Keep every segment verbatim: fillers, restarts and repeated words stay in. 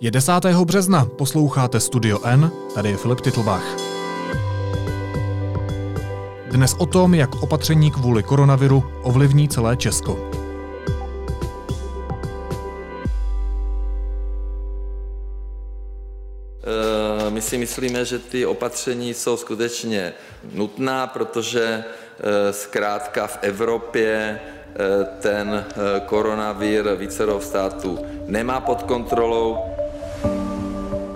Je desátého března, posloucháte Studio N, tady je Filip Tytlbach. Dnes o tom, jak opatření kvůli koronaviru ovlivní celé Česko. My si myslíme, že ty opatření jsou skutečně nutná, protože zkrátka v Evropě ten koronavir vícero států nemá pod kontrolou.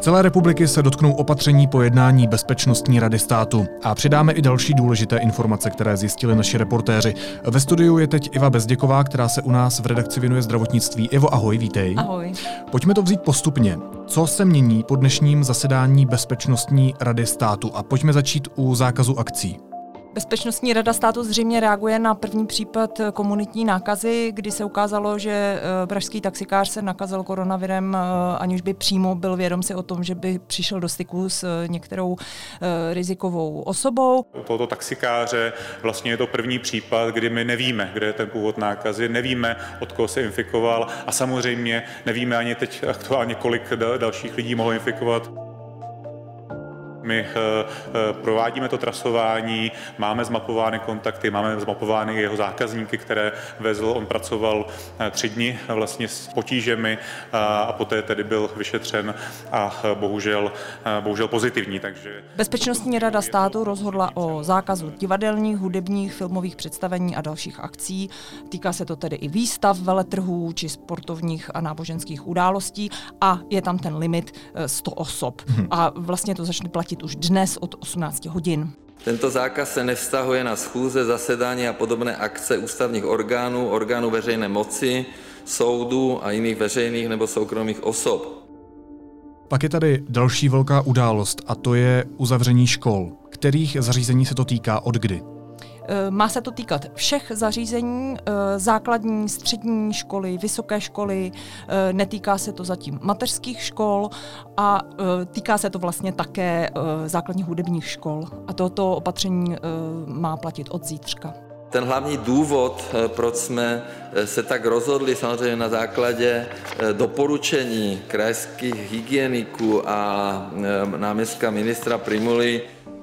Celé republiky se dotknou opatření po jednání Bezpečnostní rady státu a přidáme i další důležité informace, které zjistili naši reportéři. Ve studiu je teď Iva Bezděková, která se u nás v redakci věnuje zdravotnictví. Ivo, ahoj, vítej. Ahoj. Pojďme to vzít postupně. Co se mění po dnešním zasedání Bezpečnostní rady státu a pojďme začít u zákazu akcí. Bezpečnostní rada státu zřejmě reaguje na první případ komunitní nákazy, kdy se ukázalo, že pražský taxikář se nakazil koronavirem, aniž by přímo byl vědom si o tom, že by přišel do styku s některou rizikovou osobou. U tohoto taxikáře vlastně je to první případ, kdy my nevíme, kde je ten původ nákazy, nevíme, od koho se infikoval a samozřejmě nevíme ani teď aktuálně, kolik dalších lidí mohlo infikovat. My provádíme to trasování, máme zmapovány kontakty, máme zmapovány jeho zákazníky, které vezl. On pracoval tři dny vlastně s potížemi a poté tedy byl vyšetřen a bohužel, bohužel pozitivní. Takže... Bezpečnostní rada státu rozhodla o zákazu divadelních, hudebních, filmových představení a dalších akcí. Týká se to tedy i výstav, veletrhů či sportovních a náboženských událostí a je tam ten limit sto osob. Hmm. A vlastně to začne platit už dnes od osmnácti hodin. Tento zákaz se nevztahuje na schůze, zasedání a podobné akce ústavních orgánů, orgánů veřejné moci, soudů a jiných veřejných nebo soukromých osob. Pak je tady další velká událost a to je uzavření škol. Kterých zařízení se to týká od kdy? Má se to týkat všech zařízení, základní, střední školy, vysoké školy, netýká se to zatím mateřských škol a týká se to vlastně také základních hudebních škol. A toto opatření má platit od zítřka. Ten hlavní důvod, proč jsme se tak rozhodli, samozřejmě na základě doporučení krajských hygieniků a náměstka ministra Primuly.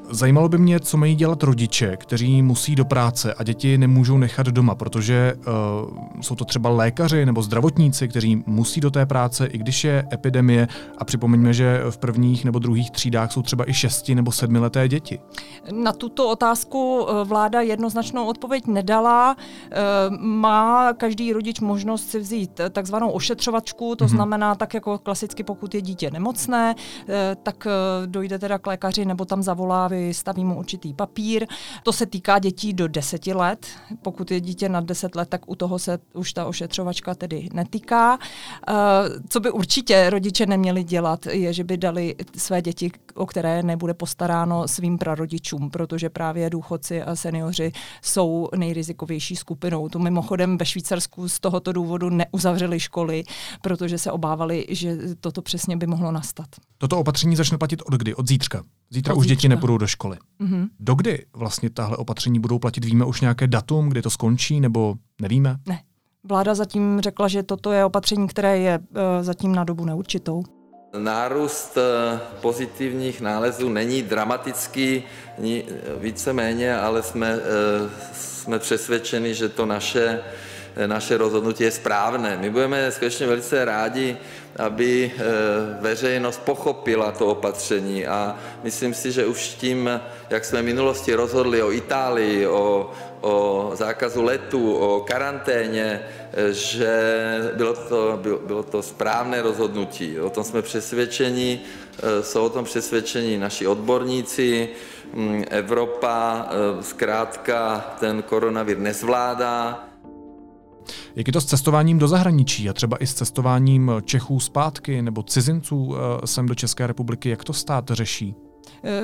Zajímalo by mě, co mají dělat rodiče, kteří musí do práce a děti nemůžou nechat doma, protože uh, jsou to třeba lékaři nebo zdravotníci, kteří musí do té práce, i když je epidemie. A připomeňme, že v prvních nebo druhých třídách jsou třeba i šesti nebo sedmileté děti. Na tuto otázku vláda jednoznačnou odpověď nedala. Má každý rodič možnost si vzít takzvanou ošetřovačku, to hmm. znamená tak jako klasicky, pokud je dítě nemocné, tak dojde teda k lékaři nebo tam zavolá, vystaví mu určitý papír. To se týká dětí do deseti let. Pokud je dítě nad deset let, tak u toho se už ta ošetřovačka tedy netýká. Co by určitě rodiče neměli dělat, je, že by dali své děti, o které nebude postaráno, svým prarodičům, protože právě důchodci a seniori jsou nejrizikovější skupinou. To mimochodem ve Švýcarsku z tohoto důvodu neuzavřeli školy, protože se obávali, že toto přesně by mohlo nastat. Toto opatření začne platit od kdy? Od zítřka. Zítra od už zítřka. Děti nepůjdou do školy. Mm-hmm. Dokdy vlastně tahle opatření budou platit? Víme už nějaké datum, kdy to skončí, nebo nevíme? Ne. Vláda zatím řekla, že toto je opatření, které je e, zatím na dobu neurčitou. Nárůst pozitivních nálezů není dramatický, víceméně, ale jsme, jsme přesvědčeni, že to naše, naše rozhodnutí je správné. My budeme skutečně velice rádi, aby veřejnost pochopila to opatření a myslím si, že už tím, jak jsme v minulosti rozhodli o Itálii, o, o zákazu letů, o karanténě, že bylo to, bylo to správné rozhodnutí. O tom jsme přesvědčeni, jsou o tom přesvědčeni naši odborníci, Evropa zkrátka ten koronavir nezvládá. Jak je to s cestováním do zahraničí a třeba i s cestováním Čechů zpátky nebo cizinců sem do České republiky, jak to stát řeší?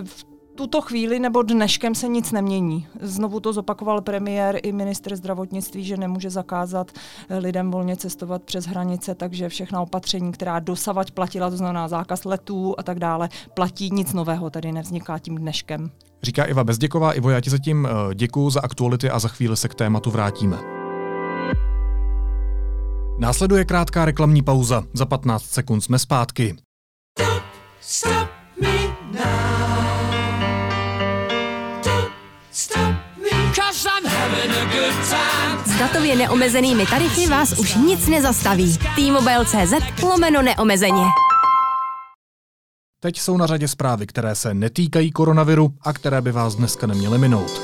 V tuto chvíli nebo dneškem se nic nemění. Znovu to zopakoval premiér i ministr zdravotnictví, že nemůže zakázat lidem volně cestovat přes hranice, takže všechna opatření, která dosavať platila, to znamená zákaz letů a tak dále, platí, nic nového tady nevzniká tím dneškem. Říká Iva Bezděková. Ivo, já ti zatím děkuju za aktuality a za chvíli se k tématu vrátíme. Následuje krátká reklamní pauza. Za patnáct sekund jsme zpátky. Don't stop me now. Don't stop me, 'cause I'm having a good time. S datově neomezenými tarify vás už nic nezastaví. T-Mobile.cz lomeno neomezeně. Teď jsou na řadě zprávy, které se netýkají koronaviru a které by vás dneska neměly minout.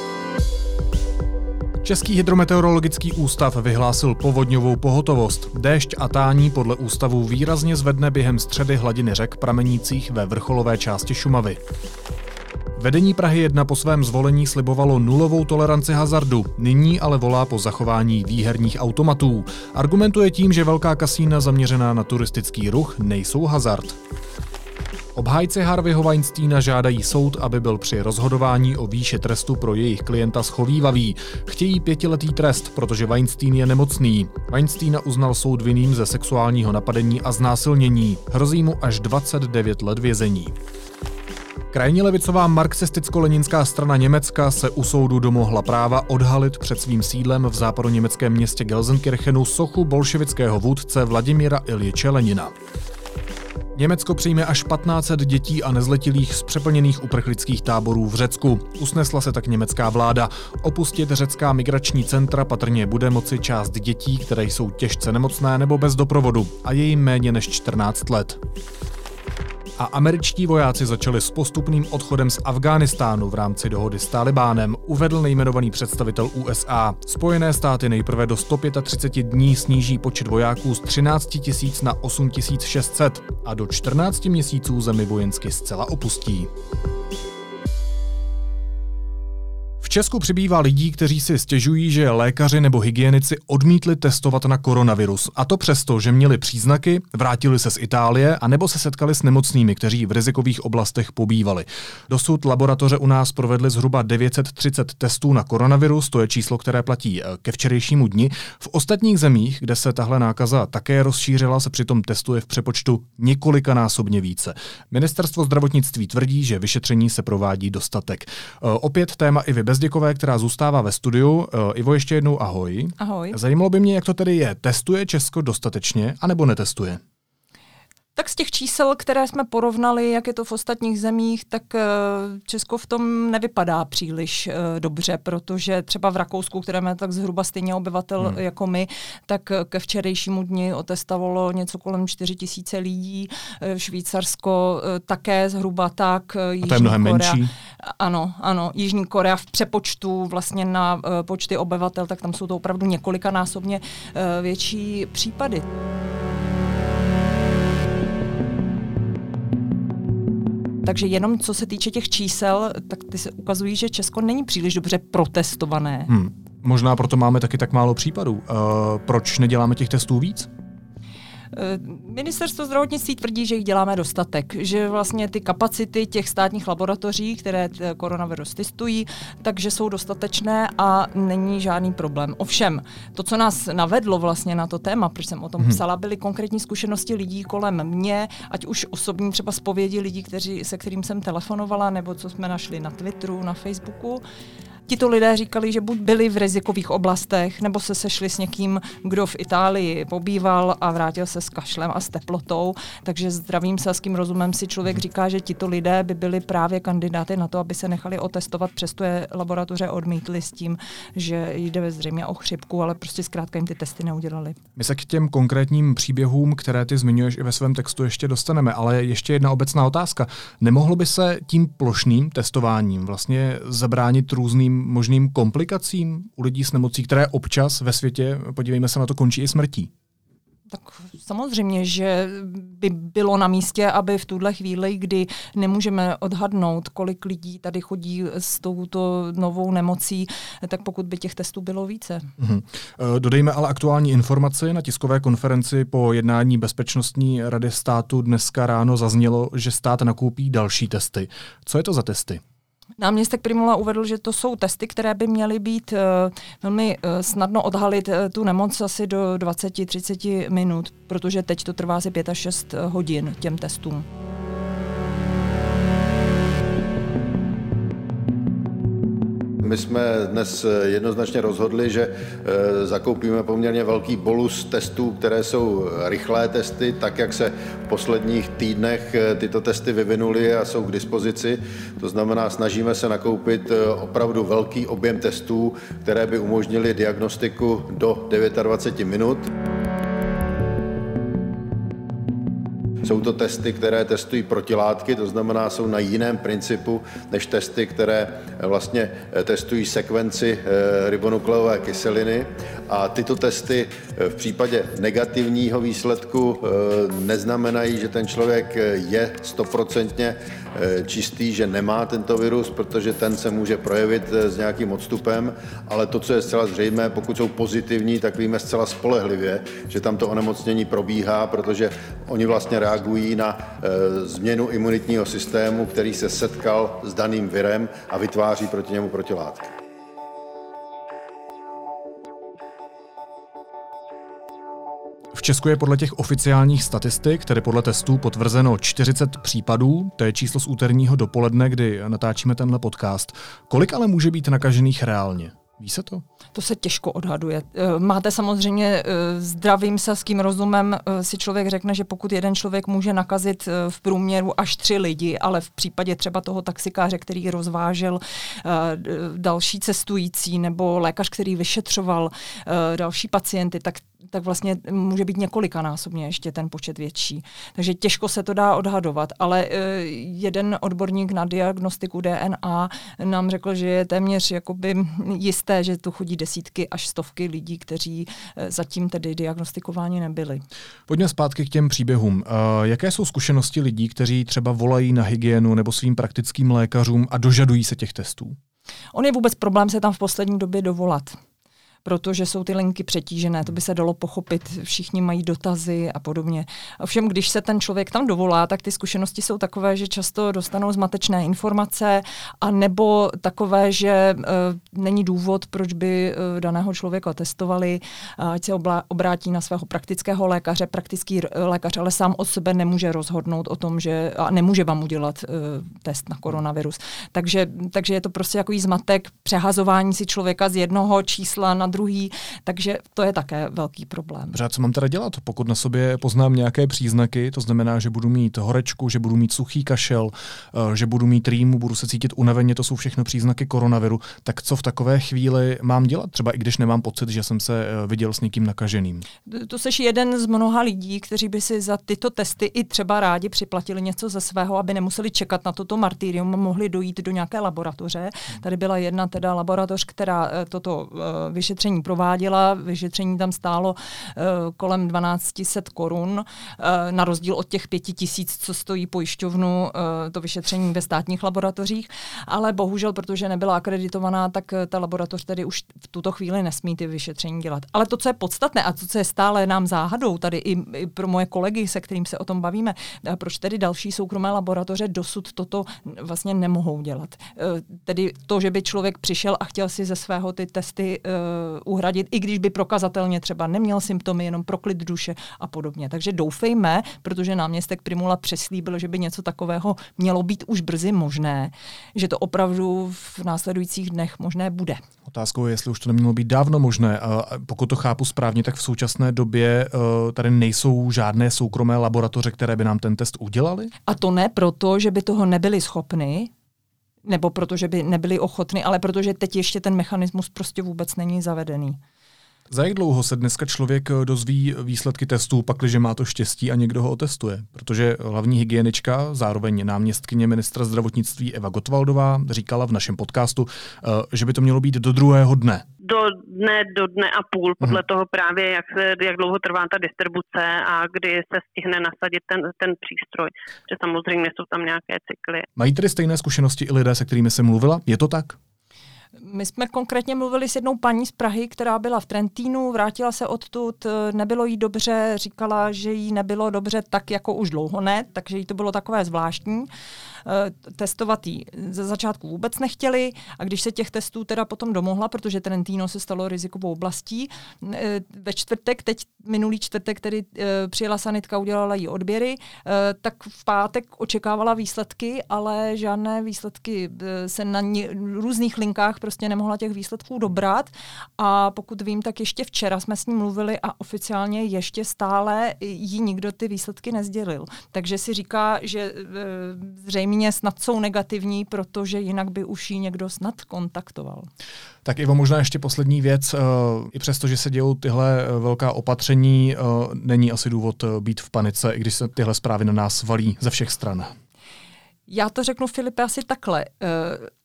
Český hydrometeorologický ústav vyhlásil povodňovou pohotovost. Déšť a tání podle ústavu výrazně zvedne během středy hladiny řek pramenících ve vrcholové části Šumavy. Vedení Prahy jedna po svém zvolení slibovalo nulovou toleranci hazardu, nyní ale volá po zachování výherních automatů. Argumentuje tím, že velká kasína zaměřená na turistický ruch nejsou hazard. Obhájci Harveyho Weinsteina žádají soud, aby byl při rozhodování o výši trestu pro jejich klienta schovívavý. Chtějí pětiletý trest, protože Weinstein je nemocný. Weinsteina uznal soud vinným ze sexuálního napadení a znásilnění. Hrozí mu až dvacet devět let vězení. Krajně levicová marxisticko-leninská strana Německa se u soudu domohla práva odhalit před svým sídlem v západoněmeckém městě Gelsenkirchenu sochu bolševického vůdce Vladimíra Iljiče Lenina. Německo přijme až patnáct set dětí a nezletilých z přeplněných uprchlických táborů v Řecku. Usnesla se tak německá vláda. Opustit řecká migrační centra patrně bude moci část dětí, které jsou těžce nemocné nebo bez doprovodu, a je jim méně než čtrnáct let. A američtí vojáci začali s postupným odchodem z Afghánistánu v rámci dohody s Talibánem, uvedl nejmenovaný představitel U S A. Spojené státy nejprve do sto třicet pět dní sníží počet vojáků z třináct tisíc na osm tisíc šest set a do čtrnáct měsíců zemi vojensky zcela opustí. V Česku přibývá lidí, kteří si stěžují, že lékaři nebo hygienici odmítli testovat na koronavirus. A to přesto, že měli příznaky, vrátili se z Itálie a nebo se setkali s nemocnými, kteří v rizikových oblastech pobývali. Dosud laboratoře u nás provedly zhruba devět set třicet testů na koronavirus, to je číslo, které platí ke včerejšímu dni. V ostatních zemích, kde se tahle nákaza také rozšířila, se přitom testuje v přepočtu několikanásobně více. Ministerstvo zdravotnictví tvrdí, že vyšetření se provádí dostatek. Opět téma Ivy Bezděkové, která zůstává ve studiu. Ivo, ještě jednou ahoj. Ahoj. Zajímalo by mě, jak to tedy je. Testuje Česko dostatečně, anebo netestuje? Tak z těch čísel, které jsme porovnali, jak je to v ostatních zemích, tak Česko v tom nevypadá příliš dobře, protože třeba v Rakousku, které má tak zhruba stejně obyvatel hmm. jako my, tak ke včerejšímu dni otestovalo něco kolem čtyři tisíce lidí, Švýcarsko také zhruba tak. Jižní A to je mnohem Korea, menší. Ano, ano, Jižní Korea v přepočtu vlastně na počty obyvatel, tak tam jsou to opravdu několikanásobně větší případy. Takže jenom co se týče těch čísel, tak ty se ukazují, že Česko není příliš dobře protestované. Hmm. Možná proto máme taky tak málo případů. Uh, proč neděláme těch testů víc? Ministerstvo zdravotnictví tvrdí, že jich děláme dostatek, že vlastně ty kapacity těch státních laboratoří, které koronavirus testují, takže jsou dostatečné a není žádný problém. Ovšem, to, co nás navedlo vlastně na to téma, proč jsem o tom hmm. psala, byly konkrétní zkušenosti lidí kolem mě, ať už osobní třeba zpovědi lidí, kteří, se kterým jsem telefonovala, nebo co jsme našli na Twitteru, na Facebooku. Tito lidé říkali, že buď byli v rizikových oblastech, nebo se sešli s někým, kdo v Itálii pobýval a vrátil se s kašlem a s teplotou. Takže zdravým selským rozumem si člověk říká, že tito lidé by byli právě kandidáty na to, aby se nechali otestovat, přesto je laboratoře odmítli s tím, že jde zřejmě o chřipku, ale prostě zkrátka jim ty testy neudělali. My se k těm konkrétním příběhům, které ty zmiňuješ i ve svém textu, ještě dostaneme, ale ještě jedna obecná otázka. Nemohlo by se tím plošným testováním vlastně zabránit různým možným komplikacím u lidí s nemocí, které občas ve světě, podívejme se na to, končí i smrtí? Tak samozřejmě, že by bylo na místě, aby v tuhle chvíli, kdy nemůžeme odhadnout, kolik lidí tady chodí s touto novou nemocí, tak pokud by těch testů bylo více. Mhm. Dodejme ale aktuální informaci. Na tiskové konferenci po jednání Bezpečnostní rady státu dneska ráno zaznělo, že stát nakoupí další testy. Co je to za testy? Náměstek Primula uvedl, že to jsou testy, které by měly být uh, velmi uh, snadno odhalit uh, tu nemoc asi do dvacet až třicet minut, protože teď to trvá asi pět až šest hodin těm testům. My jsme dnes jednoznačně rozhodli, že zakoupíme poměrně velký bolus testů, které jsou rychlé testy, tak jak se v posledních týdnech tyto testy vyvinuly a jsou k dispozici. To znamená, snažíme se nakoupit opravdu velký objem testů, které by umožnily diagnostiku do dvaceti devíti minut. Jsou to testy, které testují protilátky, to znamená, jsou na jiném principu než testy, které vlastně testují sekvenci ribonukleové kyseliny. A tyto testy v případě negativního výsledku neznamenají, že ten člověk je stoprocentně čistý, že nemá tento virus, protože ten se může projevit s nějakým odstupem, ale to, co je zcela zřejmé, pokud jsou pozitivní, tak víme zcela spolehlivě, že tam to onemocnění probíhá, protože oni vlastně reagují na změnu imunitního systému, který se setkal s daným virem a vytváří proti němu protilátky. V Česku je podle těch oficiálních statistik, tedy podle testů, potvrzeno čtyřicet případů, to je číslo z úterního dopoledne, kdy natáčíme tenhle podcast. Kolik ale může být nakažených reálně? Ví se to? To se těžko odhaduje. Máte samozřejmě zdravým selským rozumem, si člověk řekne, že pokud jeden člověk může nakazit v průměru až tři lidi, ale v případě třeba toho taxikáře, který rozvážel další cestující, nebo lékař, který vyšetřoval další pacienty, tak tak vlastně může být několikanásobně ještě ten počet větší. Takže těžko se to dá odhadovat, ale jeden odborník na diagnostiku D N A nám řekl, že je téměř jakoby jisté, že tu chodí desítky až stovky lidí, kteří zatím tedy diagnostikováni nebyli. Pojďme zpátky k těm příběhům. Jaké jsou zkušenosti lidí, kteří třeba volají na hygienu nebo svým praktickým lékařům a dožadují se těch testů? On je vůbec problém se tam v poslední době dovolat, protože jsou ty linky přetížené, to by se dalo pochopit, všichni mají dotazy a podobně. Ovšem, když se ten člověk tam dovolá, tak ty zkušenosti jsou takové, že často dostanou zmatečné informace a nebo takové, že e, není důvod, proč by e, daného člověka testovali, ať se obla, obrátí na svého praktického lékaře. Praktický lékař ale sám od sebe nemůže rozhodnout o tom, že a nemůže vám udělat e, test na koronavirus. Takže, takže je to prostě takový zmatek, přehazování si člověka z jednoho čísla na druhý, takže to je také velký problém. Řád, co mám teda dělat? Pokud na sobě poznám nějaké příznaky, to znamená, že budu mít horečku, že budu mít suchý kašel, že budu mít rýmu, budu se cítit unaveně, to jsou všechno příznaky koronaviru, tak co v takové chvíli mám dělat? Třeba i když nemám pocit, že jsem se viděl s někým nakaženým. To seš jeden z mnoha lidí, kteří by si za tyto testy i třeba rádi připlatili něco ze svého, aby nemuseli čekat na toto martyrium, mohli dojít do nějaké laboratoře. Tady byla jedna teda laboratoř, která toto vyšetřila. Vyšetření prováděla, vyšetření tam stálo uh, kolem tisíc dvě stě korun, uh, na rozdíl od těch pěti tisíc, co stojí pojišťovnu, uh, to vyšetření ve státních laboratořích, ale bohužel, protože nebyla akreditovaná, tak uh, ta laboratoř tedy už v tuto chvíli nesmí ty vyšetření dělat. Ale to, co je podstatné a to, co je stále nám záhadou, tady i, i pro moje kolegy, se kterým se o tom bavíme, uh, proč tedy další soukromé laboratoře dosud toto vlastně nemohou dělat. Uh, tedy to, že by člověk přišel a chtěl si ze svého ty testy uh, uhradit, i když by prokazatelně třeba neměl symptomy, jenom proklid duše a podobně. Takže doufejme, protože náměstek Primula přeslíbil, že by něco takového mělo být už brzy možné, že to opravdu v následujících dnech možné bude. Otázkou je, jestli už to nemělo být dávno možné. A pokud to chápu správně, tak v současné době tady nejsou žádné soukromé laboratoře, které by nám ten test udělali? A to ne proto, že by toho nebyli schopni, nebo protože by nebyli ochotní, ale protože teď ještě ten mechanismus prostě vůbec není zavedený. Za jak dlouho se dneska člověk dozví výsledky testů, pakliže má to štěstí a někdo ho otestuje? Protože hlavní hygienička, zároveň náměstkyně ministra zdravotnictví Eva Gotvaldová, říkala v našem podcastu, že by to mělo být do druhého dne. Do dne, do dne a půl, podle toho právě, jak, se, jak dlouho trvá ta distribuce a kdy se stihne nasadit ten, ten přístroj. Že samozřejmě jsou tam nějaké cykly. Mají tedy stejné zkušenosti i lidé, se kterými jsem mluvila? Je to tak? My jsme konkrétně mluvili s jednou paní z Prahy, která byla v Trentínu, vrátila se odtud, nebylo jí dobře, říkala, že jí nebylo dobře tak, jako už dlouho ne, takže jí to bylo takové zvláštní. Testovat jí ze začátku vůbec nechtěli a když se těch testů teda potom domohla, protože Trentino se stalo rizikovou oblastí, ve čtvrtek, teď minulý čtvrtek, tedy přijela sanitka, udělala jí odběry, tak v pátek očekávala výsledky, ale žádné výsledky se na různých linkách volbách prostě nemohla těch výsledků dobrat. A pokud vím, tak ještě včera jsme s ním mluvili a oficiálně ještě stále jí nikdo ty výsledky nezdělil. Takže si říká, že zřejmě snad jsou negativní, protože jinak by už ji někdo snad kontaktoval. Tak Ivo, možná ještě poslední věc. I přesto, že se dějou tyhle velká opatření, není asi důvod být v panice, i když se tyhle zprávy na nás valí ze všech stran. Já to řeknu, Filipe, asi takhle.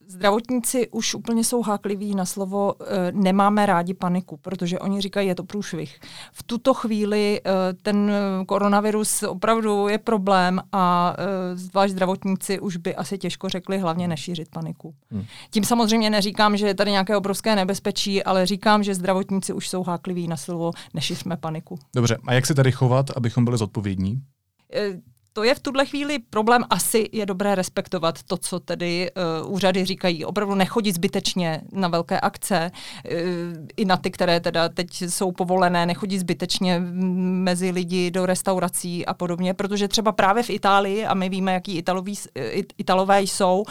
Zdravotníci už úplně jsou hákliví na slovo nemáme rádi paniku, protože oni říkají, je to průšvih. V tuto chvíli ten koronavirus opravdu je problém a zvlášť zdravotníci už by asi těžko řekli hlavně nešířit paniku. Hmm. Tím samozřejmě neříkám, že je tady nějaké obrovské nebezpečí, ale říkám, že zdravotníci už jsou hákliví na slovo nešířme paniku. Dobře, a jak se tady chovat, abychom byli zodpovědní? E- To je v tuhle chvíli problém. Asi je dobré respektovat to, co tedy uh, úřady říkají. Opravdu nechodit zbytečně na velké akce, uh, i na ty, které teda teď jsou povolené, nechodit zbytečně mezi lidi do restaurací a podobně, protože třeba právě v Itálii, a my víme, jaký Italoví, it, Italové jsou, uh,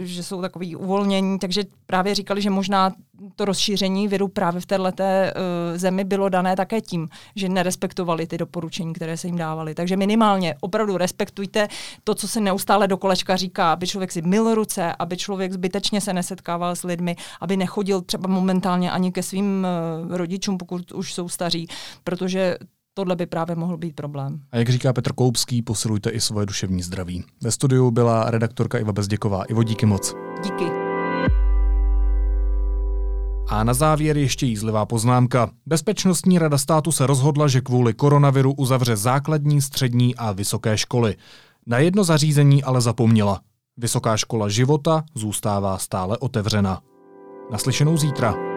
že jsou takový uvolnění, takže právě říkali, že možná to rozšíření viru právě v téhleté uh, zemi bylo dané také tím, že nerespektovali ty doporučení, které se jim dávaly. Takže minimálně opravdu respektujte to, co se neustále do kolečka říká, aby člověk si myl ruce, aby člověk zbytečně se nesetkával s lidmi, aby nechodil třeba momentálně ani ke svým uh, rodičům, pokud už jsou staří, protože tohle by právě mohl být problém. A jak říká Petr Koupský, posilujte i svoje duševní zdraví. Ve studiu byla redaktorka Iva Bezděková. Ivo, díky moc. Díky. A na závěr ještě jízlivá poznámka. Bezpečnostní rada státu se rozhodla, že kvůli koronaviru uzavře základní, střední a vysoké školy. Na jedno zařízení ale zapomněla. Vysoká škola života zůstává stále otevřena. Naslyšenou zítra.